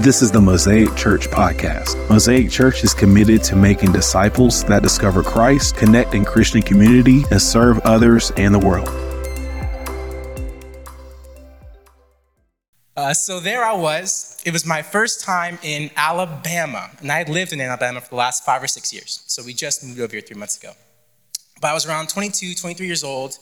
This is the Mosaic Church podcast. Mosaic Church is committed to making disciples that discover Christ, connect in Christian community, and serve others and the world. So there I was. It was my first time in Alabama, and I had lived in Alabama for the last 5 or 6 years. So we just moved over here 3 months ago. But I was around 22, 23 years old,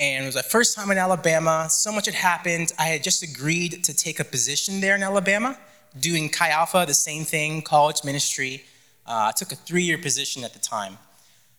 and it was my first time in Alabama. So much had happened. I had just agreed to take a position there in Alabama, doing Chi Alpha, the same thing, college ministry. I took a 3-year position at the time.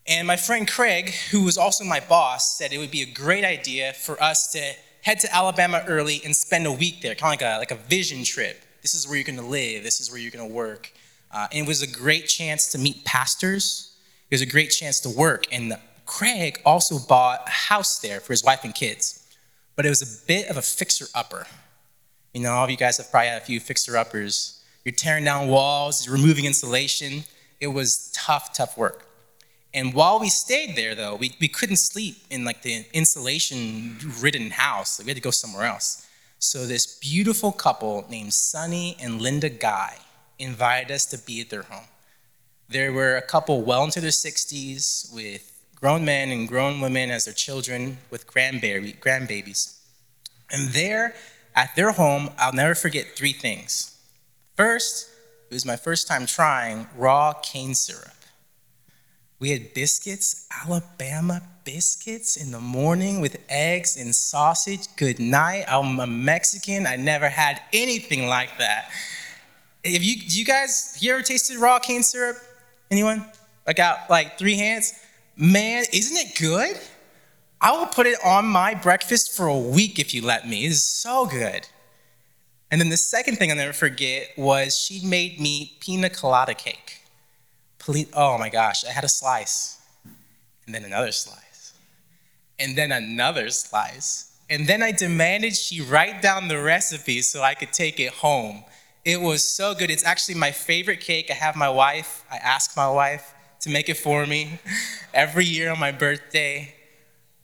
And my friend Craig, who was also my boss, said it would be a great idea for us to head to Alabama early and spend a week there, kind of like a vision trip. This is where you're going to live. This is where you're going to work. And it was a great chance to meet pastors. It was a great chance to work. And Craig also bought a house there for his wife and kids. But it was a bit of a fixer-upper. You know, all of you guys have probably had a few fixer-uppers. You're tearing down walls, you're removing insulation. It was tough, tough work. And while we stayed there, though, we couldn't sleep in, like, the insulation-ridden house. Like, we had to go somewhere else. So this beautiful couple named Sonny and Linda Guy invited us to be at their home. They were a couple well into their 60s with grown men and grown women as their children with grandbabies. And there, at their home, I'll never forget 3 things. First, it was my first time trying raw cane syrup. We had biscuits, Alabama biscuits in the morning with eggs and sausage. Good night. I'm a Mexican. I never had anything like that. You ever tasted raw cane syrup? Anyone? I got like 3 hands. Man, isn't it good? I will put it on my breakfast for a week if you let me. It is so good. And then the second thing I'll never forget was she made me pina colada cake. Oh my gosh, I had a slice. And then another slice. And then another slice. And then I demanded she write down the recipe so I could take it home. It was so good. It's actually my favorite cake. I ask my wife to make it for me every year on my birthday.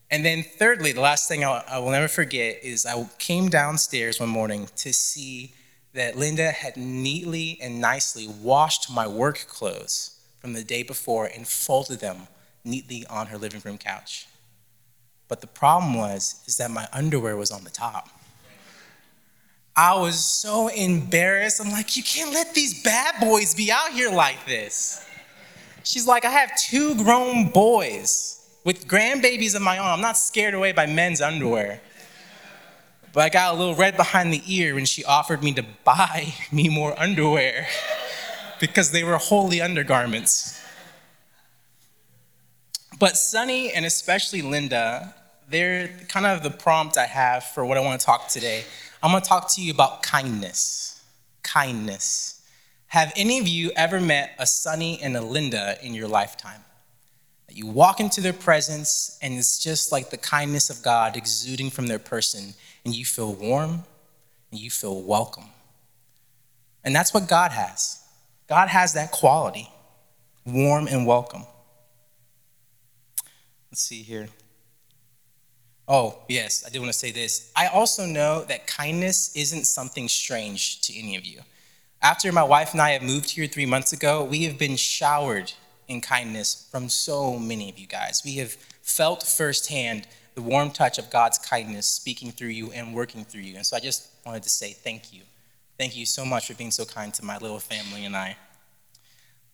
And then thirdly, the last thing I will never forget is I came downstairs one morning to see that Linda had neatly and nicely washed my work clothes from the day before and folded them neatly on her living room couch. But the problem is that my underwear was on the top. I was so embarrassed. I'm like, you can't let these bad boys be out here like this. She's like, I have 2 grown boys. With grandbabies of my own, I'm not scared away by men's underwear. But I got a little red behind the ear when she offered me to buy me more underwear because they were holy undergarments. But Sonny and especially Linda, they're kind of the prompt I have for what I want to talk today. I'm going to talk to you about kindness. Kindness. Have any of you ever met a Sonny and a Linda in your lifetime? You walk into their presence, and it's just like the kindness of God exuding from their person, and you feel warm, and you feel welcome. And that's what God has. God has that quality, warm and welcome. Let's see here. Oh, yes, I do want to say this. I also know that kindness isn't something strange to any of you. After my wife and I have moved here 3 months ago, we have been showered in kindness from so many of you guys. We have felt firsthand the warm touch of God's kindness speaking through you and working through you. And so I just wanted to say thank you. Thank you so much for being so kind to my little family and I.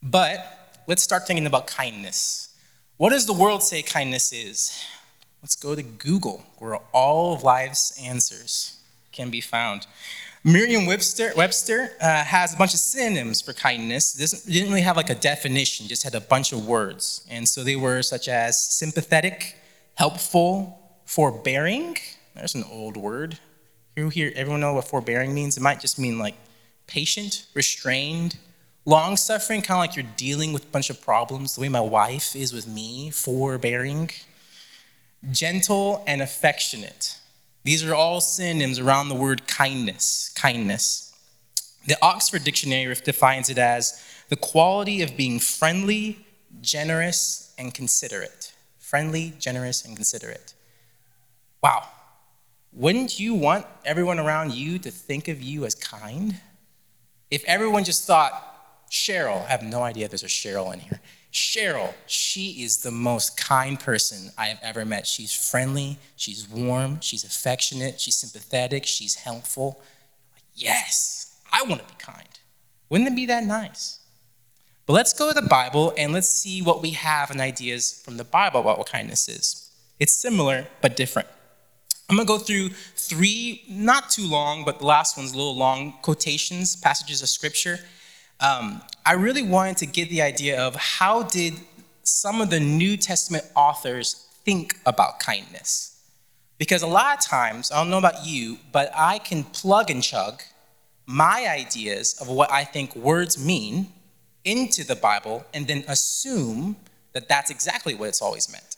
But let's start thinking about kindness. What does the world say kindness is? Let's go to Google, where all of life's answers can be found. Merriam-Webster has a bunch of synonyms for kindness. It didn't really have like a definition, just had a bunch of words. And so they were such as sympathetic, helpful, forbearing. There's an old word. Everyone know what forbearing means? It might just mean like patient, restrained, long-suffering, kind of like you're dealing with a bunch of problems, the way my wife is with me, forbearing, gentle, and affectionate. These are all synonyms around the word kindness. The Oxford Dictionary defines it as the quality of being friendly, generous, and considerate. Friendly, generous, and considerate. Wow. Wouldn't you want everyone around you to think of you as kind? If everyone just thought, Cheryl, I have no idea there's a Cheryl in here. Cheryl, she is the most kind person I have ever met. She's friendly, she's warm, she's affectionate, she's sympathetic, she's helpful. Yes, I want to be kind. Wouldn't it be that nice? But let's go to the Bible and let's see what we have in ideas from the Bible about what kindness is. It's similar, but different. I'm going to go through three, not too long, but the last one's a little long, quotations, passages of scripture. I really wanted to get the idea of how did some of the New Testament authors think about kindness? Because a lot of times, I don't know about you, but I can plug and chug my ideas of what I think words mean into the Bible and then assume that that's exactly what it's always meant,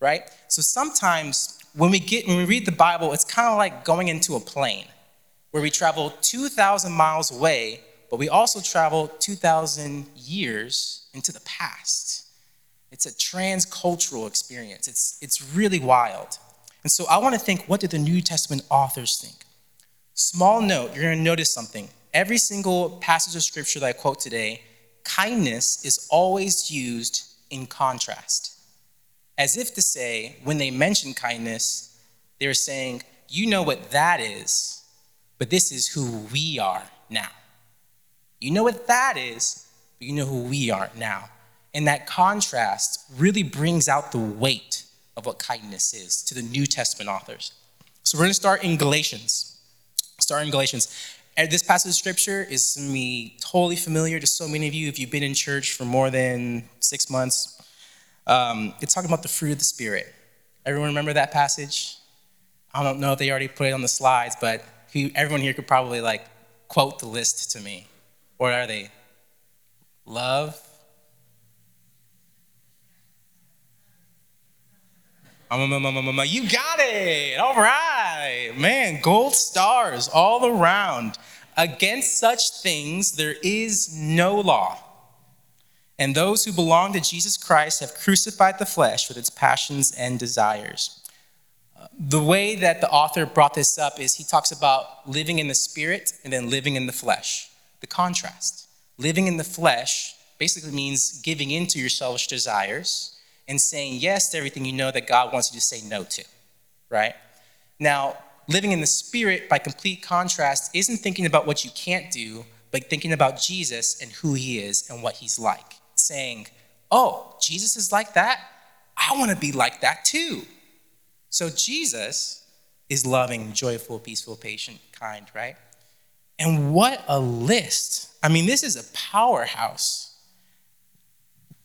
right? So sometimes when we read the Bible, it's kind of like going into a plane where we travel 2,000 miles away, but we also travel 2,000 years into the past. It's a transcultural experience. It's really wild. And so I want to think, what did the New Testament authors think? Small note, you're going to notice something. Every single passage of scripture that I quote today, kindness is always used in contrast. As if to say, when they mention kindness, they're saying, you know what that is, but this is who we are now. You know what that is, but you know who we are now. And that contrast really brings out the weight of what kindness is to the New Testament authors. So we're going to start in Galatians. This passage of scripture is to me totally familiar to so many of you if you've been in church for more than 6 months. It's talking about the fruit of the Spirit. Everyone remember that passage? I don't know if they already put it on the slides, but everyone here could probably like quote the list to me. What are they? Love. You got it. All right. Man, gold stars all around. Against such things, there is no law. And those who belong to Jesus Christ have crucified the flesh with its passions and desires. The way that the author brought this up is he talks about living in the Spirit and then living in the flesh. The contrast. Living in the flesh basically means giving in to your selfish desires and saying yes to everything you know that God wants you to say no to, right? Now, living in the Spirit, by complete contrast, isn't thinking about what you can't do, but thinking about Jesus and who he is and what he's like. Saying, oh, Jesus is like that? I want to be like that too. So Jesus is loving, joyful, peaceful, patient, kind, right? And what a list. I mean, this is a powerhouse.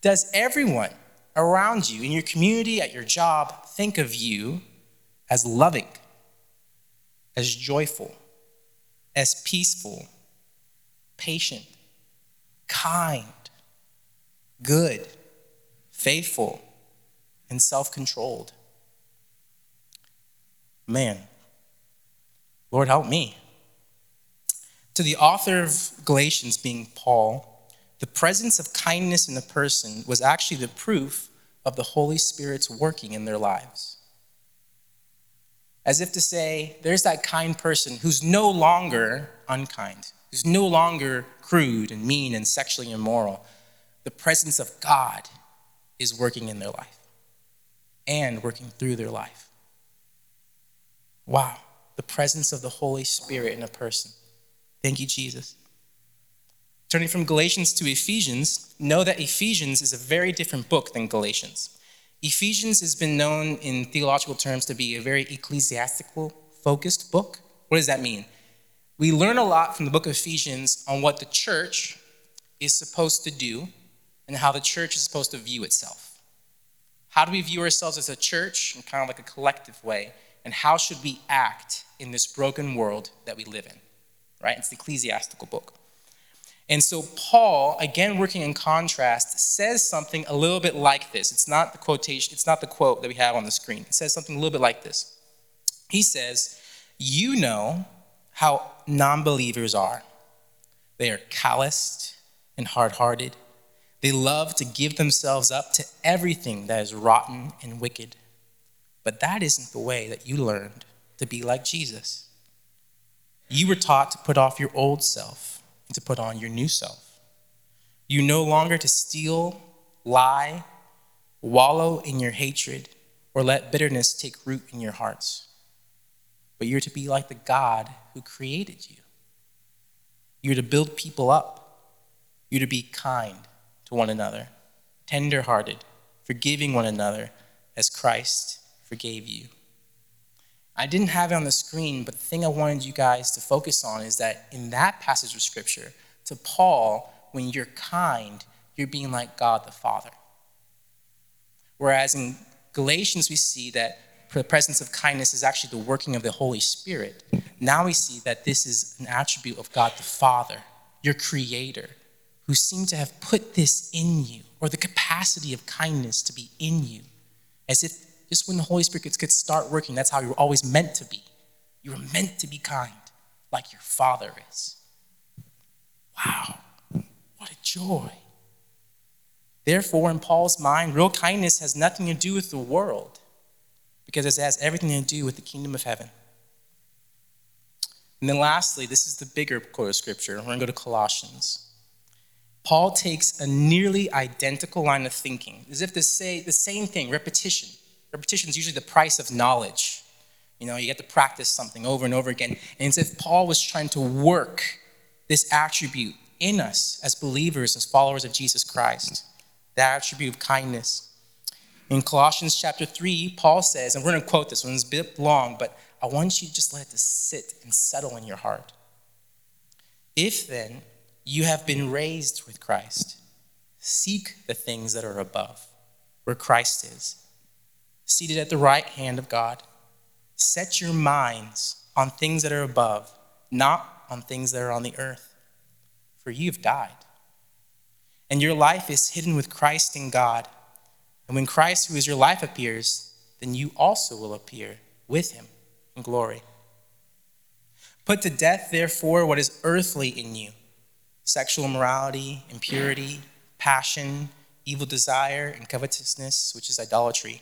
Does everyone around you, in your community, at your job, think of you as loving, as joyful, as peaceful, patient, kind, good, faithful, and self-controlled? Man, Lord, help me. To the author of Galatians, being Paul, the presence of kindness in a person was actually the proof of the Holy Spirit's working in their lives. As if to say, there's that kind person who's no longer unkind, who's no longer crude and mean and sexually immoral. The presence of God is working in their life and working through their life. Wow, the presence of the Holy Spirit in a person. Thank you, Jesus. Turning from Galatians to Ephesians, know that Ephesians is a very different book than Galatians. Ephesians has been known in theological terms to be a very ecclesiastical-focused book. What does that mean? We learn a lot from the book of Ephesians on what the church is supposed to do and how the church is supposed to view itself. How do we view ourselves as a church in kind of like a collective way? And how should we act in this broken world that we live in, right? It's the ecclesiastical book. And so Paul, again working in contrast, says something a little bit like this. It's not the quotation, it's not the quote that we have on the screen. It says something a little bit like this. He says, you know how non-believers are. They are calloused and hard-hearted. They love to give themselves up to everything that is rotten and wicked. But that isn't the way that you learned to be like Jesus. You were taught to put off your old self and to put on your new self. You no longer to steal, lie, wallow in your hatred, or let bitterness take root in your hearts. But you're to be like the God who created you. You're to build people up. You're to be kind to one another, tender-hearted, forgiving one another as Christ forgave you. I didn't have it on the screen, but the thing I wanted you guys to focus on is that in that passage of Scripture, to Paul, when you're kind, you're being like God the Father. Whereas in Galatians, we see that the presence of kindness is actually the working of the Holy Spirit. Now we see that this is an attribute of God the Father, your Creator, who seemed to have put this in you, or the capacity of kindness to be in you, as if just when the Holy Spirit could start working, that's how you were always meant to be. You were meant to be kind, like your Father is. Wow, what a joy. Therefore, in Paul's mind, real kindness has nothing to do with the world, because it has everything to do with the kingdom of heaven. And then lastly, this is the bigger quote of Scripture. We're going to go to Colossians. Paul takes a nearly identical line of thinking, as if to say the same thing, repetition. Repetition is usually the price of knowledge. You know, you get to practice something over and over again. And it's as if Paul was trying to work this attribute in us as believers, as followers of Jesus Christ, the attribute of kindness. In Colossians chapter 3, Paul says, and we're going to quote this one, it's a bit long, but I want you to just let it sit and settle in your heart. If then you have been raised with Christ, seek the things that are above, where Christ is, seated at the right hand of God. Set your minds on things that are above, not on things that are on the earth, for you've died. And your life is hidden with Christ in God. And when Christ, who is your life, appears, then you also will appear with him in glory. Put to death, therefore, what is earthly in you, sexual immorality, impurity, passion, evil desire, and covetousness, which is idolatry.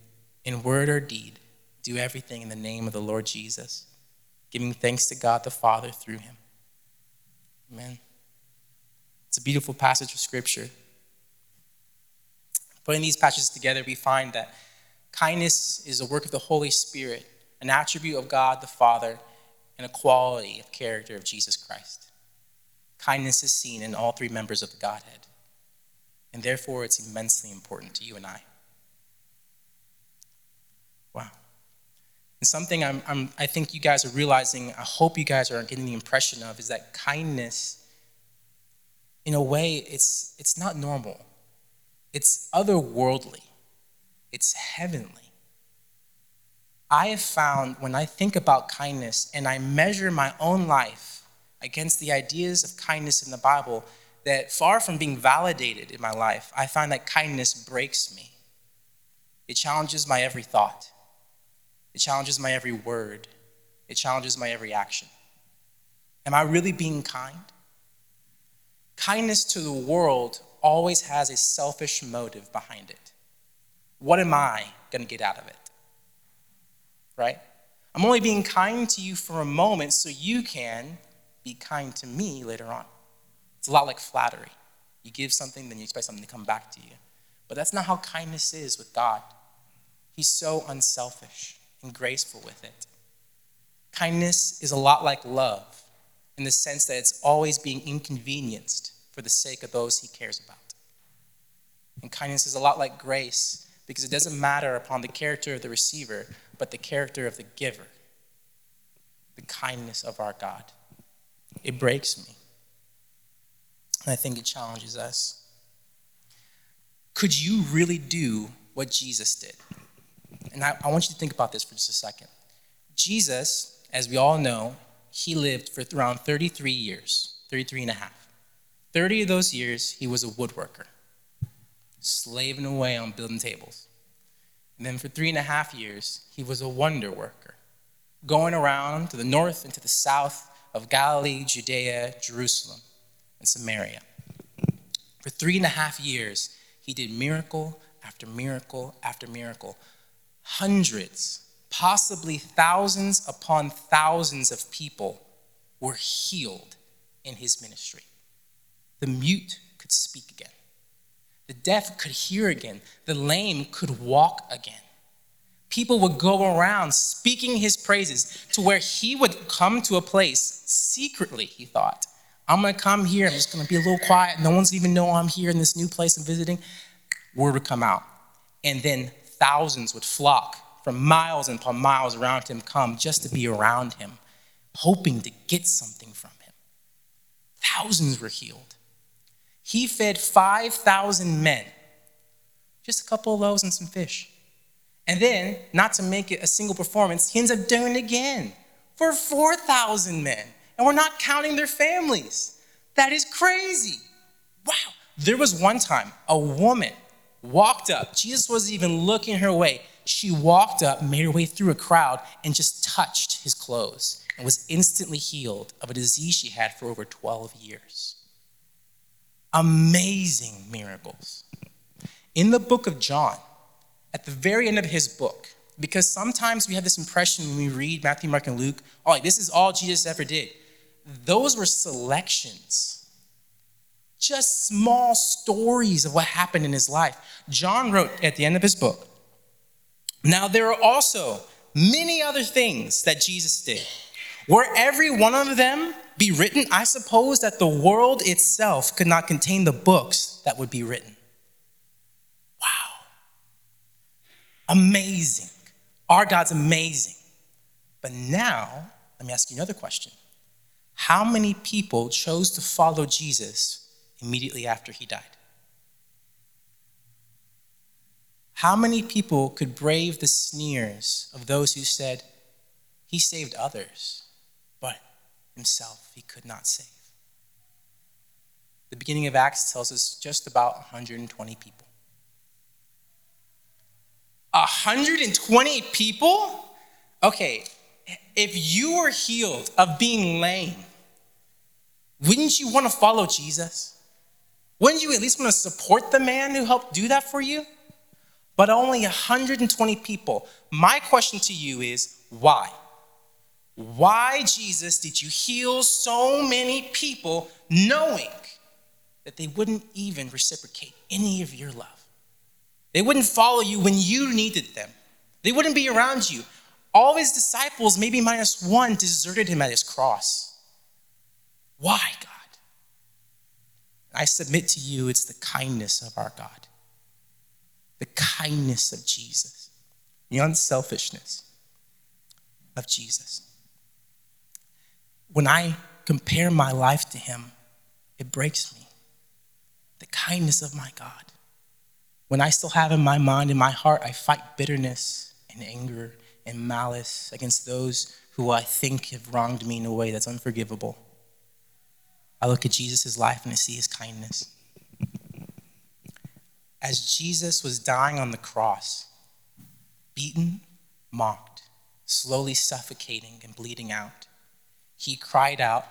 in word or deed, do everything in the name of the Lord Jesus, giving thanks to God the Father through him. Amen. It's a beautiful passage of Scripture. Putting these passages together, we find that kindness is a work of the Holy Spirit, an attribute of God the Father, and a quality of character of Jesus Christ. Kindness is seen in all three members of the Godhead, and therefore it's immensely important to you and I. And something I think you guys are realizing, I hope you guys are getting the impression of, is that kindness, in a way, it's not normal. It's otherworldly. It's heavenly. I have found when I think about kindness and I measure my own life against the ideas of kindness in the Bible, that far from being validated in my life, I find that kindness breaks me. It challenges my every thought. It challenges my every word. It challenges my every action. Am I really being kind? Kindness to the world always has a selfish motive behind it. What am I going to get out of it? Right? I'm only being kind to you for a moment so you can be kind to me later on. It's a lot like flattery. You give something, then you expect something to come back to you. But that's not how kindness is with God. He's so unselfish and graceful with it. Kindness is a lot like love in the sense that it's always being inconvenienced for the sake of those he cares about. And kindness is a lot like grace because it doesn't matter upon the character of the receiver, but the character of the giver. The kindness of our God. It breaks me. And I think it challenges us. Could you really do what Jesus did? And I want you to think about this for just a second. Jesus, as we all know, he lived for around 33 years, 33 and a half. 30 of those years, he was a woodworker, slaving away on building tables. And then for 3.5 years, he was a wonder worker, going around to the north and to the south of Galilee, Judea, Jerusalem, and Samaria. For 3.5 years, he did miracle after miracle after miracle. Hundreds, possibly thousands upon thousands of people were healed in his ministry. The mute could speak again. The deaf could hear again. The lame could walk again. People would go around speaking his praises to where he would come to a place secretly, he thought. I'm going to come here. I'm just going to be a little quiet. No one's even know I'm here in this new place I'm visiting. Word would come out. And then thousands would flock from miles and upon miles around him, come just to be around him, hoping to get something from him. Thousands were healed. He fed 5,000 men, just a couple of loaves and some fish. And then, not to make it a single performance, he ends up doing it again for 4,000 men. And we're not counting their families. That is crazy. Wow. There was one time a woman walked up. Jesus wasn't even looking her way. She walked up, made her way through a crowd, and just touched his clothes and was instantly healed of a disease she had for over 12 years. Amazing miracles. In the book of John, at the very end of his book, because sometimes we have this impression when we read Matthew, Mark, and Luke, oh, this is all Jesus ever did. Those were selections, just small stories of what happened in his life. John wrote at the end of his book, now there are also many other things that Jesus did. Were every one of them be written, I suppose that the world itself could not contain the books that would be written. Wow. Amazing. Our God's amazing. But now, let me ask you another question. How many people chose to follow Jesus immediately after he died? How many people could brave the sneers of those who said, he saved others, but himself he could not save? The beginning of Acts tells us just about 120 people. 120 people? Okay, if you were healed of being lame, wouldn't you want to follow Jesus? Wouldn't you at least want to support the man who helped do that for you? But only 120 people. My question to you is, why? Why, Jesus, did you heal so many people knowing that they wouldn't even reciprocate any of your love? They wouldn't follow you when you needed them. They wouldn't be around you. All his disciples, maybe minus one, deserted him at his cross. Why, God? I submit to you, it's the kindness of our God. The kindness of Jesus. The unselfishness of Jesus. When I compare my life to him, it breaks me. The kindness of my God. When I still have in my mind, in my heart, I fight bitterness and anger and malice against those who I think have wronged me in a way that's unforgivable. I look at Jesus' life and I see his kindness. As Jesus was dying on the cross, beaten, mocked, slowly suffocating and bleeding out, he cried out,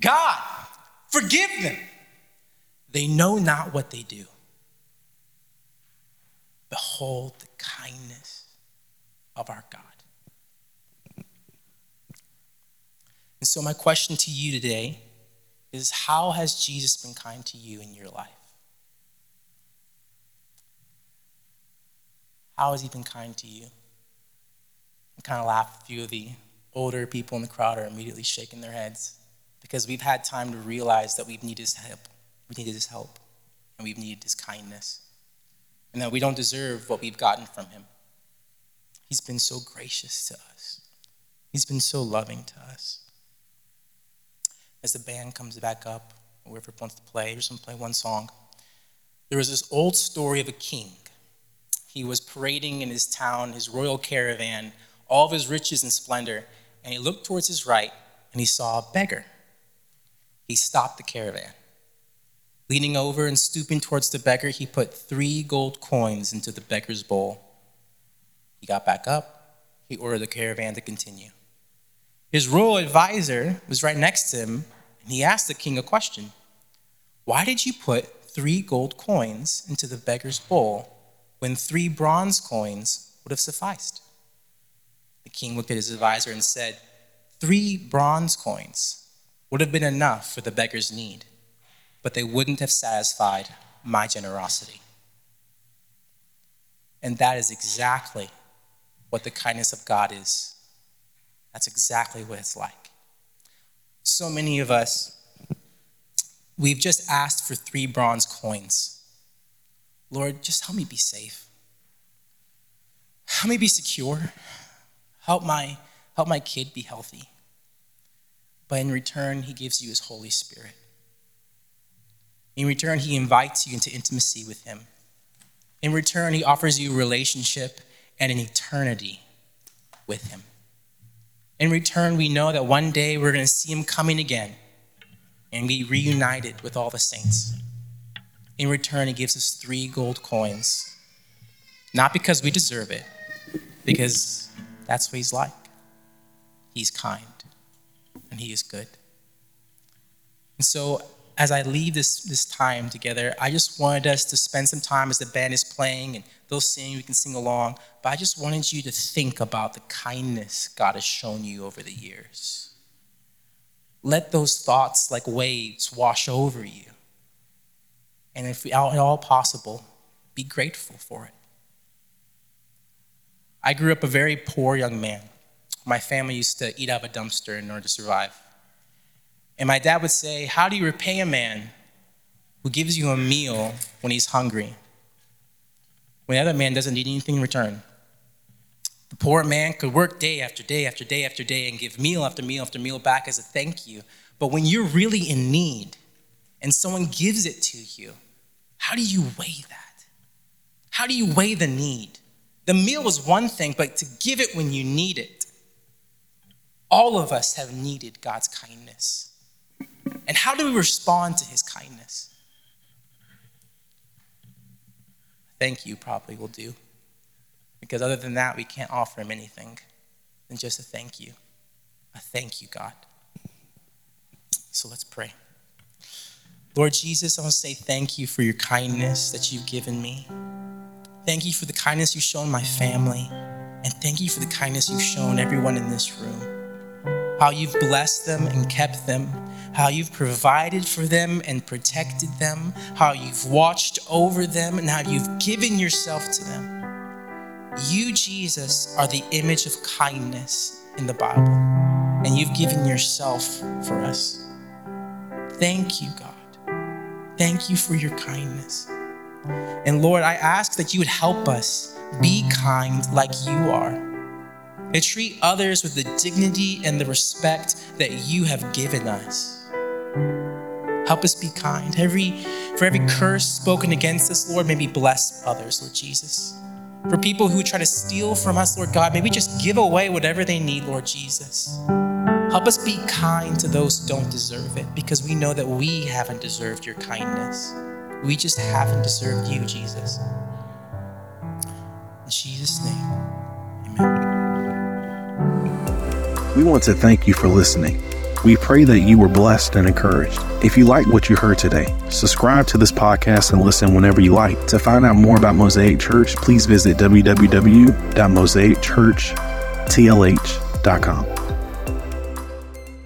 God, forgive them, They know not what they do. Behold the kindness of our God. And so my question to you today is, how has Jesus been kind to you in your life? How has he been kind to you? I kind of laugh. A few of the older people in the crowd are immediately shaking their heads because we've had time to realize that we've needed his help. We needed his help, and we've needed his kindness, and that we don't deserve what we've gotten from him. He's been so gracious to us. He's been so loving to us. As the band comes back up, or whoever wants to play, just going to play one song. There was this old story of a king. He was parading in his town, his royal caravan, all of his riches and splendor, and he looked towards his right, and he saw a beggar. He stopped the caravan. Leaning over and stooping towards the beggar, he put 3 gold coins into the beggar's bowl. He got back up. He ordered the caravan to continue. His royal advisor was right next to him, and he asked the king a question. Why did you put 3 gold coins into the beggar's bowl when 3 bronze coins would have sufficed? The king looked at his advisor and said, 3 bronze coins would have been enough for the beggar's need, but they wouldn't have satisfied my generosity. And that is exactly what the kindness of God is. That's exactly what it's like. So many of us, we've just asked for 3 bronze coins. Lord, just help me be safe. Help me be secure. Help my kid be healthy. But in return, he gives you his Holy Spirit. In return, he invites you into intimacy with him. In return, he offers you a relationship and an eternity with him. In return, we know that one day we're going to see him coming again and be reunited with all the saints. In return, he gives us 3 gold coins, not because we deserve it, because that's what he's like. He's kind, and he is good. And so as I leave this time together, I just wanted us to spend some time as the band is playing and they'll sing, we can sing along. But I just wanted you to think about the kindness God has shown you over the years. Let those thoughts like waves wash over you. And if at all possible, be grateful for it. I grew up a very poor young man. My family used to eat out of a dumpster in order to survive. And my dad would say, how do you repay a man who gives you a meal when he's hungry, when the other man doesn't need anything in return? The poor man could work day after day after day after day and give meal after meal after meal back as a thank you. But when you're really in need and someone gives it to you, how do you weigh that? How do you weigh the need? The meal was one thing, but to give it when you need it. All of us have needed God's kindness. And how do we respond to his kindness? Thank you probably will do. Because other than that, we can't offer him anything than just a thank you. A thank you, God. So let's pray. Lord Jesus, I want to say thank you for your kindness that you've given me. Thank you for the kindness you've shown my family. And thank you for the kindness you've shown everyone in this room. How you've blessed them and kept them. How you've provided for them and protected them, how you've watched over them, and how you've given yourself to them. You, Jesus, are the image of kindness in the Bible, and you've given yourself for us. Thank you, God. Thank you for your kindness. And Lord, I ask that you would help us be kind like you are, to treat others with the dignity and the respect that you have given us. Help us be kind. For every curse spoken against us, Lord, may we bless others, Lord Jesus. For people who try to steal from us, Lord God, may we just give away whatever they need, Lord Jesus. Help us be kind to those who don't deserve it, because we know that we haven't deserved your kindness. We just haven't deserved you, Jesus. In Jesus' name, amen. We want to thank you for listening. We pray that you were blessed and encouraged. If you like what you heard today, subscribe to this podcast and listen whenever you like. To find out more about Mosaic Church, please visit www.mosaicchurchtlh.com.